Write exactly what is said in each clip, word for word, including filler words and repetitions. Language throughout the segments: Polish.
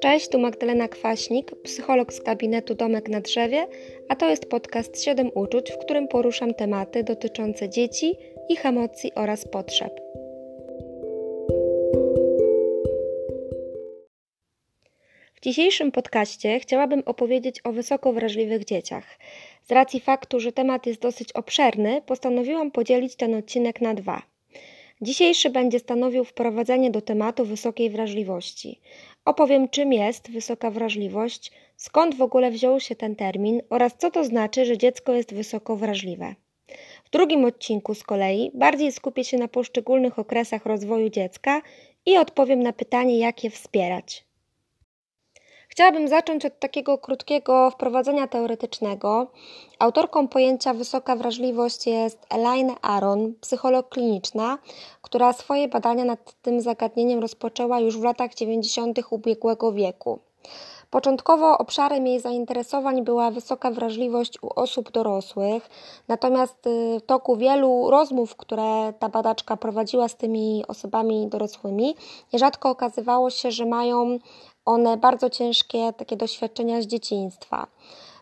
Cześć, tu Magdalena Kwaśnik, psycholog z gabinetu Domek na Drzewie, a to jest podcast siedem uczuć, w którym poruszam tematy dotyczące dzieci, ich emocji oraz potrzeb. W dzisiejszym podcaście chciałabym opowiedzieć o wysoko wrażliwych dzieciach. Z racji faktu, że temat jest dosyć obszerny, postanowiłam podzielić ten odcinek na dwa. Dzisiejszy będzie stanowił wprowadzenie do tematu wysokiej wrażliwości. Opowiem, czym jest wysoka wrażliwość, skąd w ogóle wziął się ten termin oraz co to znaczy, że dziecko jest wysoko wrażliwe. W drugim odcinku z kolei bardziej skupię się na poszczególnych okresach rozwoju dziecka i odpowiem na pytanie, jak je wspierać. Chciałabym zacząć od takiego krótkiego wprowadzenia teoretycznego. Autorką pojęcia wysoka wrażliwość jest Elaine Aron, psycholog kliniczna, która swoje badania nad tym zagadnieniem rozpoczęła już w latach dziewięćdziesiątych ubiegłego wieku. Początkowo obszarem jej zainteresowań była wysoka wrażliwość u osób dorosłych, natomiast w toku wielu rozmów, które ta badaczka prowadziła z tymi osobami dorosłymi, nierzadko okazywało się, że mają one bardzo ciężkie takie doświadczenia z dzieciństwa.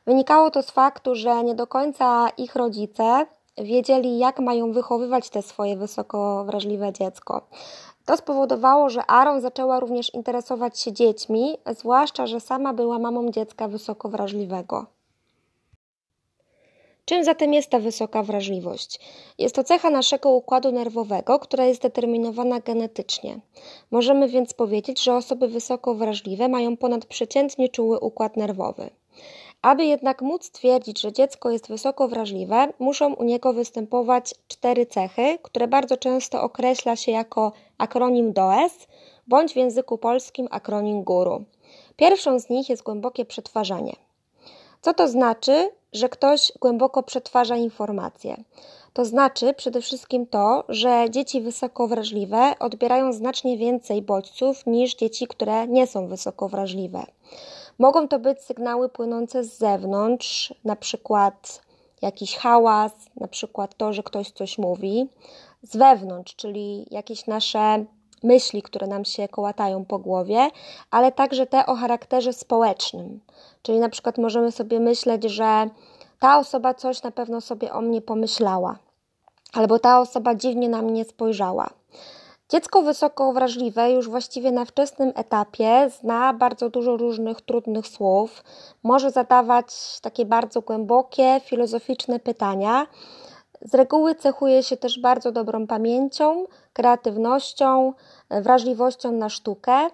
Wynikało to z faktu, że nie do końca ich rodzice wiedzieli, jak mają wychowywać te swoje wysoko wrażliwe dziecko. To spowodowało, że Aron zaczęła również interesować się dziećmi, zwłaszcza, że sama była mamą dziecka wysoko wrażliwego. Czym zatem jest ta wysoka wrażliwość? Jest to cecha naszego układu nerwowego, która jest determinowana genetycznie. Możemy więc powiedzieć, że osoby wysoko wrażliwe mają ponadprzeciętnie czuły układ nerwowy. Aby jednak móc stwierdzić, że dziecko jest wysoko wrażliwe, muszą u niego występować cztery cechy, które bardzo często określa się jako akronim D O E S bądź w języku polskim akronim GURU. Pierwszą z nich jest głębokie przetwarzanie. Co to znaczy, że ktoś głęboko przetwarza informacje? To znaczy przede wszystkim to, że dzieci wysoko wrażliwe odbierają znacznie więcej bodźców niż dzieci, które nie są wysoko wrażliwe. Mogą to być sygnały płynące z zewnątrz, na przykład jakiś hałas, na przykład to, że ktoś coś mówi, z wewnątrz, czyli jakieś nasze myśli, które nam się kołatają po głowie, ale także te o charakterze społecznym, czyli na przykład możemy sobie myśleć, że ta osoba coś na pewno sobie o mnie pomyślała, albo ta osoba dziwnie na mnie spojrzała. Dziecko wysoko wrażliwe już właściwie na wczesnym etapie zna bardzo dużo różnych trudnych słów, może zadawać takie bardzo głębokie, filozoficzne pytania. Z reguły cechuje się też bardzo dobrą pamięcią, kreatywnością, wrażliwością na sztukę,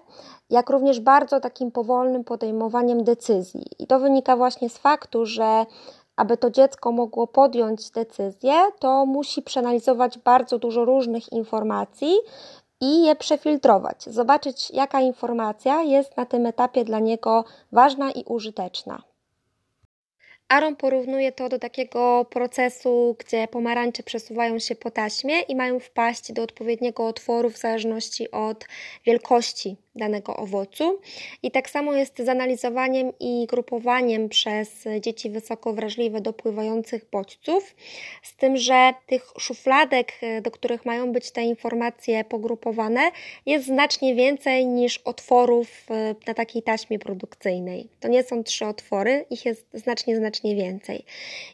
jak również bardzo takim powolnym podejmowaniem decyzji. I to wynika właśnie z faktu, że aby to dziecko mogło podjąć decyzję, to musi przeanalizować bardzo dużo różnych informacji i je przefiltrować, zobaczyć, jaka informacja jest na tym etapie dla niego ważna i użyteczna. Aron porównuje to do takiego procesu, gdzie pomarańcze przesuwają się po taśmie i mają wpaść do odpowiedniego otworu w zależności od wielkości danego owocu. I tak samo jest z analizowaniem i grupowaniem przez dzieci wysoko wrażliwe dopływających bodźców, z tym, że tych szufladek, do których mają być te informacje pogrupowane, jest znacznie więcej niż otworów na takiej taśmie produkcyjnej. To nie są trzy otwory, ich jest znacznie, znacznie więcej.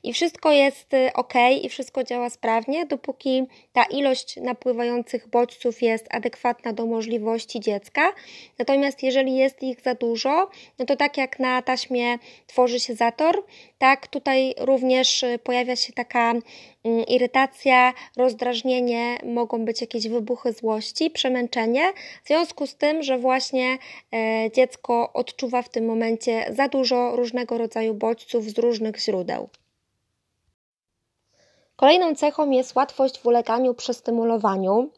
I wszystko jest ok, i wszystko działa sprawnie, dopóki ta ilość napływających bodźców jest adekwatna do możliwości dziecka. Natomiast jeżeli jest ich za dużo, no to tak jak na taśmie tworzy się zator, tak tutaj również pojawia się taka irytacja, rozdrażnienie, mogą być jakieś wybuchy złości, przemęczenie, w związku z tym, że właśnie dziecko odczuwa w tym momencie za dużo różnego rodzaju bodźców z różnych źródeł. Kolejną cechą jest łatwość w uleganiu przestymulowaniu.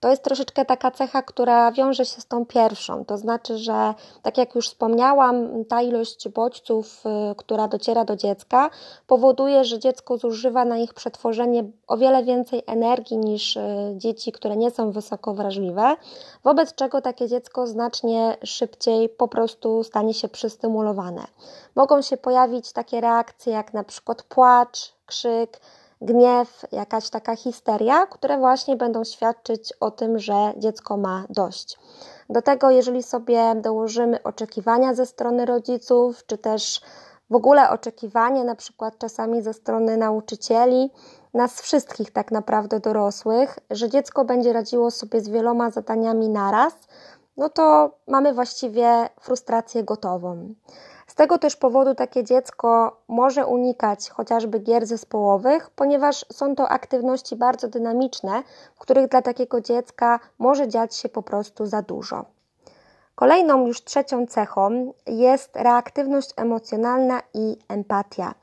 To jest troszeczkę taka cecha, która wiąże się z tą pierwszą, to znaczy, że tak jak już wspomniałam, ta ilość bodźców, która dociera do dziecka, powoduje, że dziecko zużywa na ich przetworzenie o wiele więcej energii niż dzieci, które nie są wysoko wrażliwe, wobec czego takie dziecko znacznie szybciej po prostu stanie się przystymulowane. Mogą się pojawić takie reakcje jak na przykład płacz, krzyk, gniew, jakaś taka histeria, które właśnie będą świadczyć o tym, że dziecko ma dość. Do tego, jeżeli sobie dołożymy oczekiwania ze strony rodziców, czy też w ogóle oczekiwanie na przykład czasami ze strony nauczycieli, nas wszystkich tak naprawdę dorosłych, że dziecko będzie radziło sobie z wieloma zadaniami naraz, no to mamy właściwie frustrację gotową. Z tego też powodu takie dziecko może unikać chociażby gier zespołowych, ponieważ są to aktywności bardzo dynamiczne, w których dla takiego dziecka może dziać się po prostu za dużo. Kolejną, już trzecią cechą jest reaktywność emocjonalna i empatia.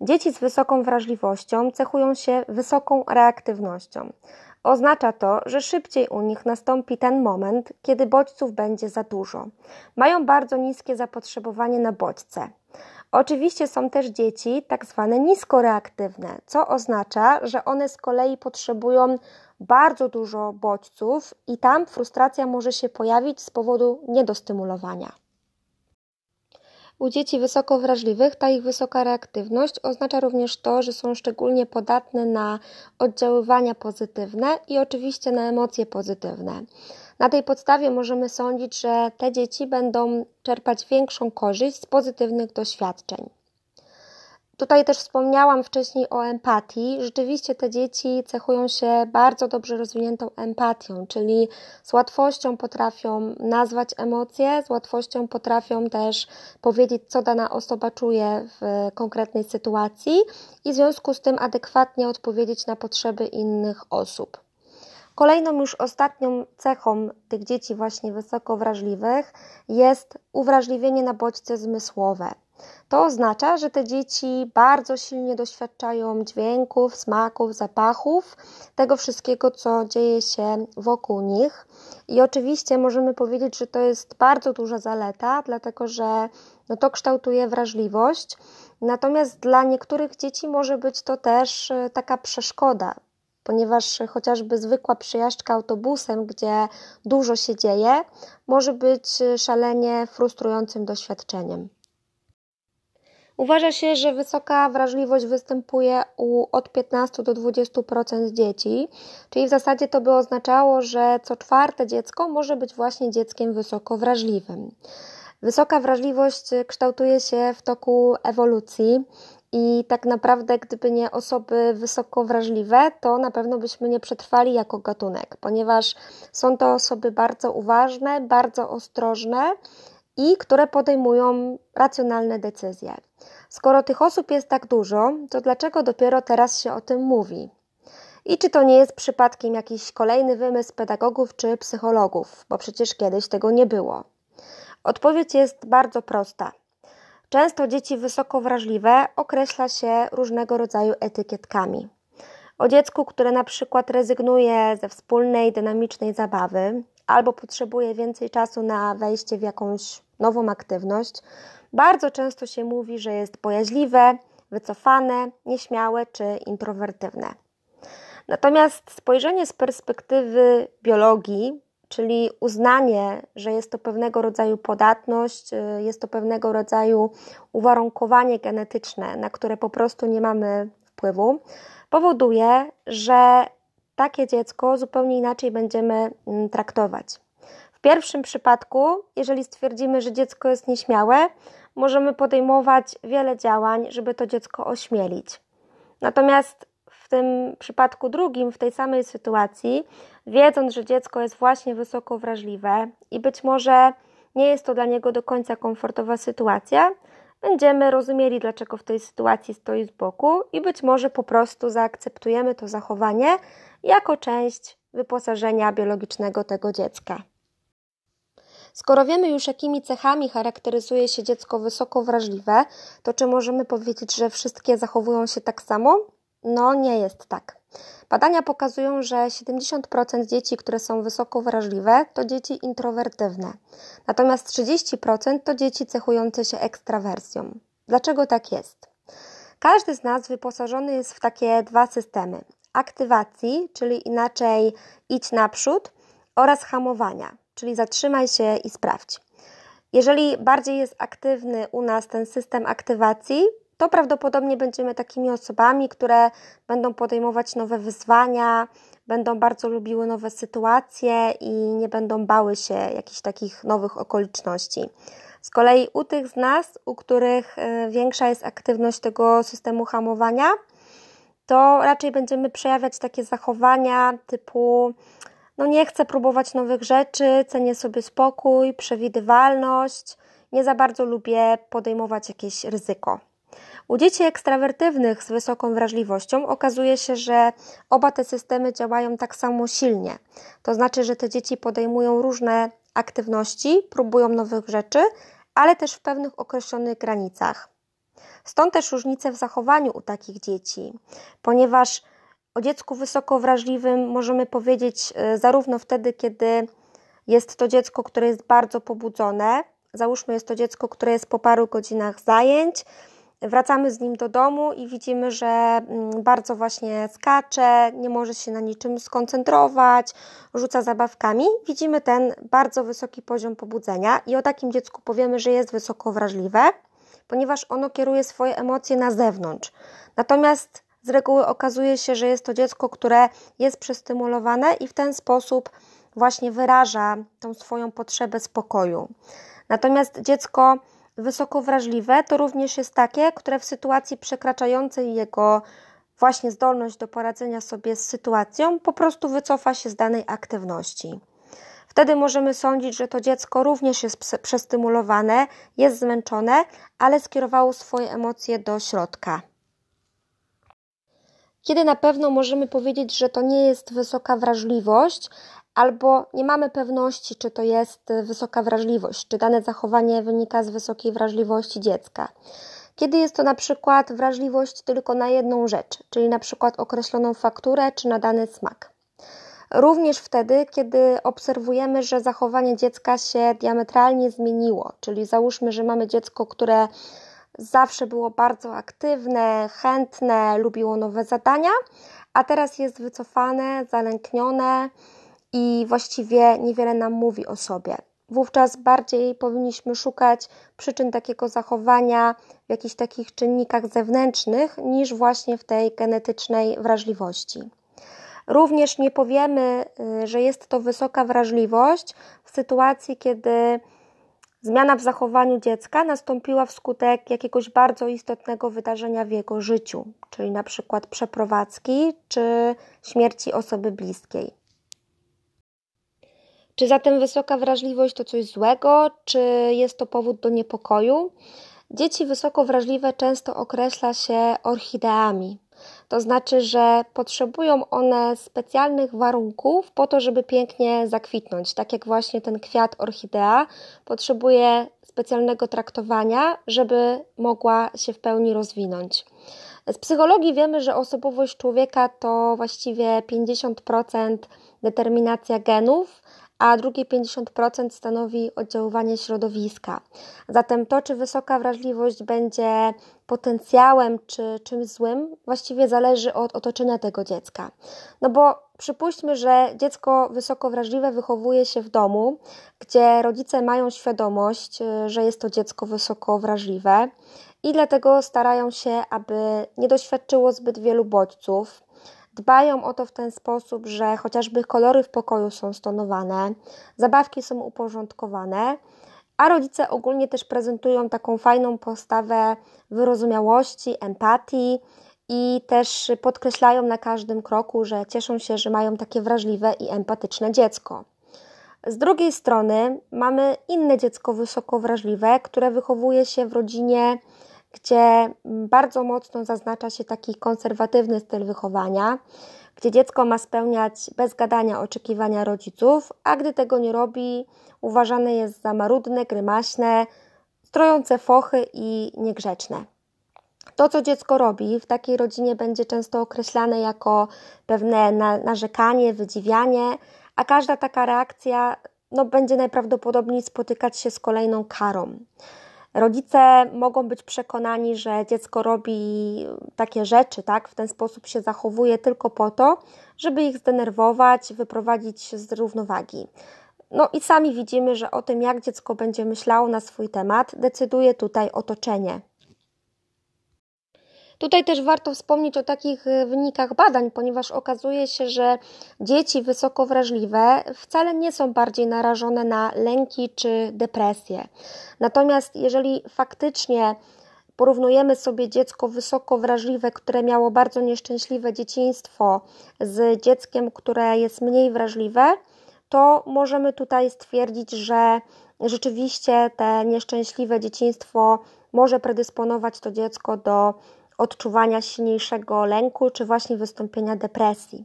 Dzieci z wysoką wrażliwością cechują się wysoką reaktywnością. Oznacza to, że szybciej u nich nastąpi ten moment, kiedy bodźców będzie za dużo. Mają bardzo niskie zapotrzebowanie na bodźce. Oczywiście są też dzieci tak zwane niskoreaktywne, co oznacza, że one z kolei potrzebują bardzo dużo bodźców i tam frustracja może się pojawić z powodu niedostymulowania. U dzieci wysoko wrażliwych ta ich wysoka reaktywność oznacza również to, że są szczególnie podatne na oddziaływania pozytywne i oczywiście na emocje pozytywne. Na tej podstawie możemy sądzić, że te dzieci będą czerpać większą korzyść z pozytywnych doświadczeń. Tutaj też wspomniałam wcześniej o empatii. Rzeczywiście te dzieci cechują się bardzo dobrze rozwiniętą empatią, czyli z łatwością potrafią nazwać emocje, z łatwością potrafią też powiedzieć, co dana osoba czuje w konkretnej sytuacji i w związku z tym adekwatnie odpowiedzieć na potrzeby innych osób. Kolejną, już ostatnią cechą tych dzieci właśnie wysoko wrażliwych jest uwrażliwienie na bodźce zmysłowe. To oznacza, że te dzieci bardzo silnie doświadczają dźwięków, smaków, zapachów, tego wszystkiego, co dzieje się wokół nich. I oczywiście możemy powiedzieć, że to jest bardzo duża zaleta, dlatego że no to kształtuje wrażliwość. Natomiast dla niektórych dzieci może być to też taka przeszkoda, ponieważ chociażby zwykła przejażdżka autobusem, gdzie dużo się dzieje, może być szalenie frustrującym doświadczeniem. Uważa się, że wysoka wrażliwość występuje u od piętnastu do dwudziestu procent dzieci, czyli w zasadzie to by oznaczało, że co czwarte dziecko może być właśnie dzieckiem wysoko wrażliwym. Wysoka wrażliwość kształtuje się w toku ewolucji i tak naprawdę gdyby nie osoby wysoko wrażliwe, to na pewno byśmy nie przetrwali jako gatunek, ponieważ są to osoby bardzo uważne, bardzo ostrożne i które podejmują racjonalne decyzje. Skoro tych osób jest tak dużo, to dlaczego dopiero teraz się o tym mówi? I czy to nie jest przypadkiem jakiś kolejny wymysł pedagogów czy psychologów, bo przecież kiedyś tego nie było? Odpowiedź jest bardzo prosta. Często dzieci wysoko wrażliwe określa się różnego rodzaju etykietkami. O dziecku, które na przykład rezygnuje ze wspólnej, dynamicznej zabawy, albo potrzebuje więcej czasu na wejście w jakąś nową aktywność, bardzo często się mówi, że jest bojaźliwe, wycofane, nieśmiałe czy introwertywne. Natomiast spojrzenie z perspektywy biologii, czyli uznanie, że jest to pewnego rodzaju podatność, jest to pewnego rodzaju uwarunkowanie genetyczne, na które po prostu nie mamy wpływu, powoduje, że takie dziecko zupełnie inaczej będziemy traktować. W pierwszym przypadku, jeżeli stwierdzimy, że dziecko jest nieśmiałe, możemy podejmować wiele działań, żeby to dziecko ośmielić. Natomiast w tym przypadku drugim, w tej samej sytuacji, wiedząc, że dziecko jest właśnie wysoko wrażliwe i być może nie jest to dla niego do końca komfortowa sytuacja, będziemy rozumieli, dlaczego w tej sytuacji stoi z boku i być może po prostu zaakceptujemy to zachowanie jako część wyposażenia biologicznego tego dziecka. Skoro wiemy już, jakimi cechami charakteryzuje się dziecko wysoko wrażliwe, to czy możemy powiedzieć, że wszystkie zachowują się tak samo? No nie jest tak. Badania pokazują, że siedemdziesiąt procent dzieci, które są wysoko wrażliwe, to dzieci introwertywne. Natomiast trzydzieści procent to dzieci cechujące się ekstrawersją. Dlaczego tak jest? Każdy z nas wyposażony jest w takie dwa systemy. Aktywacji, czyli inaczej idź naprzód, oraz hamowania, czyli zatrzymaj się i sprawdź. Jeżeli bardziej jest aktywny u nas ten system aktywacji, to prawdopodobnie będziemy takimi osobami, które będą podejmować nowe wyzwania, będą bardzo lubiły nowe sytuacje i nie będą bały się jakichś takich nowych okoliczności. Z kolei u tych z nas, u których większa jest aktywność tego systemu hamowania, to raczej będziemy przejawiać takie zachowania typu no nie chcę próbować nowych rzeczy, cenię sobie spokój, przewidywalność, nie za bardzo lubię podejmować jakieś ryzyko. U dzieci ekstrawertywnych z wysoką wrażliwością okazuje się, że oba te systemy działają tak samo silnie. To znaczy, że te dzieci podejmują różne aktywności, próbują nowych rzeczy, ale też w pewnych określonych granicach. Stąd też różnice w zachowaniu u takich dzieci, ponieważ o dziecku wysoko wrażliwym możemy powiedzieć zarówno wtedy, kiedy jest to dziecko, które jest bardzo pobudzone, załóżmy jest to dziecko, które jest po paru godzinach zajęć, wracamy z nim do domu i widzimy, że bardzo właśnie skacze, nie może się na niczym skoncentrować, rzuca zabawkami. Widzimy ten bardzo wysoki poziom pobudzenia i o takim dziecku powiemy, że jest wysoko wrażliwe, ponieważ ono kieruje swoje emocje na zewnątrz. Natomiast z reguły okazuje się, że jest to dziecko, które jest przestymulowane i w ten sposób właśnie wyraża tą swoją potrzebę spokoju. Natomiast dziecko wysoko wrażliwe to również jest takie, które w sytuacji przekraczającej jego właśnie zdolność do poradzenia sobie z sytuacją po prostu wycofa się z danej aktywności. Wtedy możemy sądzić, że to dziecko również jest przestymulowane, jest zmęczone, ale skierowało swoje emocje do środka. Kiedy na pewno możemy powiedzieć, że to nie jest wysoka wrażliwość, albo nie mamy pewności, czy to jest wysoka wrażliwość, czy dane zachowanie wynika z wysokiej wrażliwości dziecka. Kiedy jest to na przykład wrażliwość tylko na jedną rzecz, czyli na przykład określoną fakturę, czy na dany smak. Również wtedy, kiedy obserwujemy, że zachowanie dziecka się diametralnie zmieniło, czyli załóżmy, że mamy dziecko, które zawsze było bardzo aktywne, chętne, lubiło nowe zadania, a teraz jest wycofane, zalęknione i właściwie niewiele nam mówi o sobie. Wówczas bardziej powinniśmy szukać przyczyn takiego zachowania w jakichś takich czynnikach zewnętrznych niż właśnie w tej genetycznej wrażliwości. Również nie powiemy, że jest to wysoka wrażliwość w sytuacji, kiedy zmiana w zachowaniu dziecka nastąpiła wskutek jakiegoś bardzo istotnego wydarzenia w jego życiu, czyli na przykład przeprowadzki czy śmierci osoby bliskiej. Czy zatem wysoka wrażliwość to coś złego, czy jest to powód do niepokoju? Dzieci wysoko wrażliwe często określa się orchideami. To znaczy, że potrzebują one specjalnych warunków po to, żeby pięknie zakwitnąć. Tak jak właśnie ten kwiat orchidea potrzebuje specjalnego traktowania, żeby mogła się w pełni rozwinąć. Z psychologii wiemy, że osobowość człowieka to właściwie pięćdziesiąt procent determinacja genów, a drugie pięćdziesiąt procent stanowi oddziaływanie środowiska. Zatem to, czy wysoka wrażliwość będzie potencjałem czy czymś złym, właściwie zależy od otoczenia tego dziecka. No bo przypuśćmy, że dziecko wysoko wrażliwe wychowuje się w domu, gdzie rodzice mają świadomość, że jest to dziecko wysoko wrażliwe i dlatego starają się, aby nie doświadczyło zbyt wielu bodźców. Dbają o to w ten sposób, że chociażby kolory w pokoju są stonowane, zabawki są uporządkowane, a rodzice ogólnie też prezentują taką fajną postawę wyrozumiałości, empatii i też podkreślają na każdym kroku, że cieszą się, że mają takie wrażliwe i empatyczne dziecko. Z drugiej strony mamy inne dziecko wysoko wrażliwe, które wychowuje się w rodzinie, gdzie bardzo mocno zaznacza się taki konserwatywny styl wychowania, gdzie dziecko ma spełniać bez gadania oczekiwania rodziców, a gdy tego nie robi, uważane jest za marudne, grymaśne, strojące fochy i niegrzeczne. To, co dziecko robi, w takiej rodzinie będzie często określane jako pewne na- narzekanie, wydziwianie, a każda taka reakcja no, będzie najprawdopodobniej spotykać się z kolejną karą. Rodzice mogą być przekonani, że dziecko robi takie rzeczy, tak? W ten sposób się zachowuje tylko po to, żeby ich zdenerwować, wyprowadzić z równowagi. No i sami widzimy, że o tym, jak dziecko będzie myślało na swój temat, decyduje tutaj otoczenie. Tutaj też warto wspomnieć o takich wynikach badań, ponieważ okazuje się, że dzieci wysoko wrażliwe wcale nie są bardziej narażone na lęki czy depresje. Natomiast jeżeli faktycznie porównujemy sobie dziecko wysoko wrażliwe, które miało bardzo nieszczęśliwe dzieciństwo, z dzieckiem, które jest mniej wrażliwe, to możemy tutaj stwierdzić, że rzeczywiście te nieszczęśliwe dzieciństwo może predysponować to dziecko do odczuwania silniejszego lęku czy właśnie wystąpienia depresji.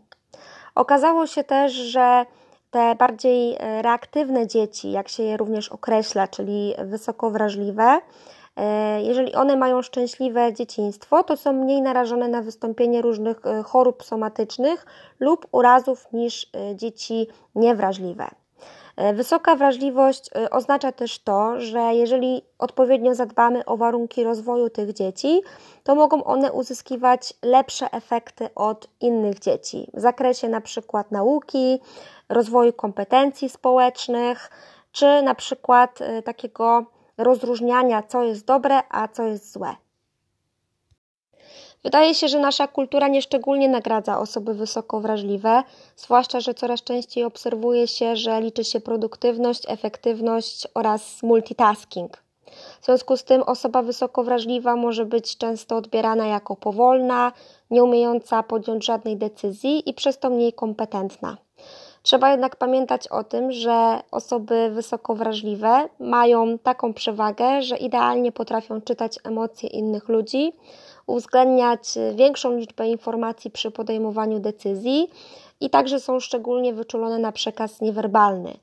Okazało się też, że te bardziej reaktywne dzieci, jak się je również określa, czyli wysoko wrażliwe, jeżeli one mają szczęśliwe dzieciństwo, to są mniej narażone na wystąpienie różnych chorób somatycznych lub urazów niż dzieci niewrażliwe. Wysoka wrażliwość oznacza też to, że jeżeli odpowiednio zadbamy o warunki rozwoju tych dzieci, to mogą one uzyskiwać lepsze efekty od innych dzieci w zakresie na przykład nauki, rozwoju kompetencji społecznych, czy na przykład takiego rozróżniania, co jest dobre, a co jest złe. Wydaje się, że nasza kultura nieszczególnie nagradza osoby wysoko wrażliwe, zwłaszcza, że coraz częściej obserwuje się, że liczy się produktywność, efektywność oraz multitasking. W związku z tym osoba wysoko wrażliwa może być często odbierana jako powolna, nieumiejąca podjąć żadnej decyzji i przez to mniej kompetentna. Trzeba jednak pamiętać o tym, że osoby wysoko wrażliwe mają taką przewagę, że idealnie potrafią czytać emocje innych ludzi, uwzględniać większą liczbę informacji przy podejmowaniu decyzji i także są szczególnie wyczulone na przekaz niewerbalny.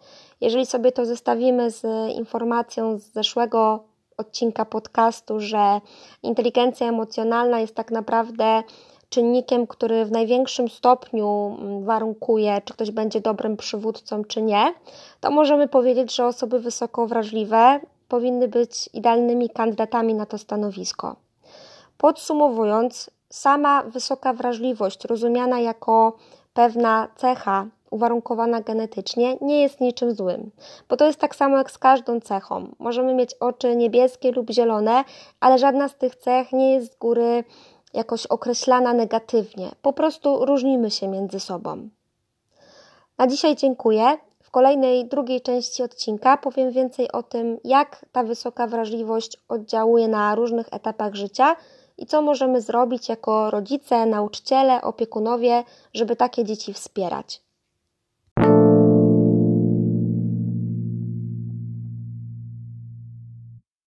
Jeżeli sobie to zestawimy z informacją z zeszłego odcinka podcastu, że inteligencja emocjonalna jest tak naprawdę czynnikiem, który w największym stopniu warunkuje, czy ktoś będzie dobrym przywódcą, czy nie, to możemy powiedzieć, że osoby wysoko wrażliwe powinny być idealnymi kandydatami na to stanowisko. Podsumowując, sama wysoka wrażliwość, rozumiana jako pewna cecha uwarunkowana genetycznie, nie jest niczym złym, bo to jest tak samo jak z każdą cechą. Możemy mieć oczy niebieskie lub zielone, ale żadna z tych cech nie jest z góry jakoś określana negatywnie. Po prostu różnimy się między sobą. Na dzisiaj dziękuję. W kolejnej, drugiej części odcinka powiem więcej o tym, jak ta wysoka wrażliwość oddziałuje na różnych etapach życia i co możemy zrobić jako rodzice, nauczyciele, opiekunowie, żeby takie dzieci wspierać.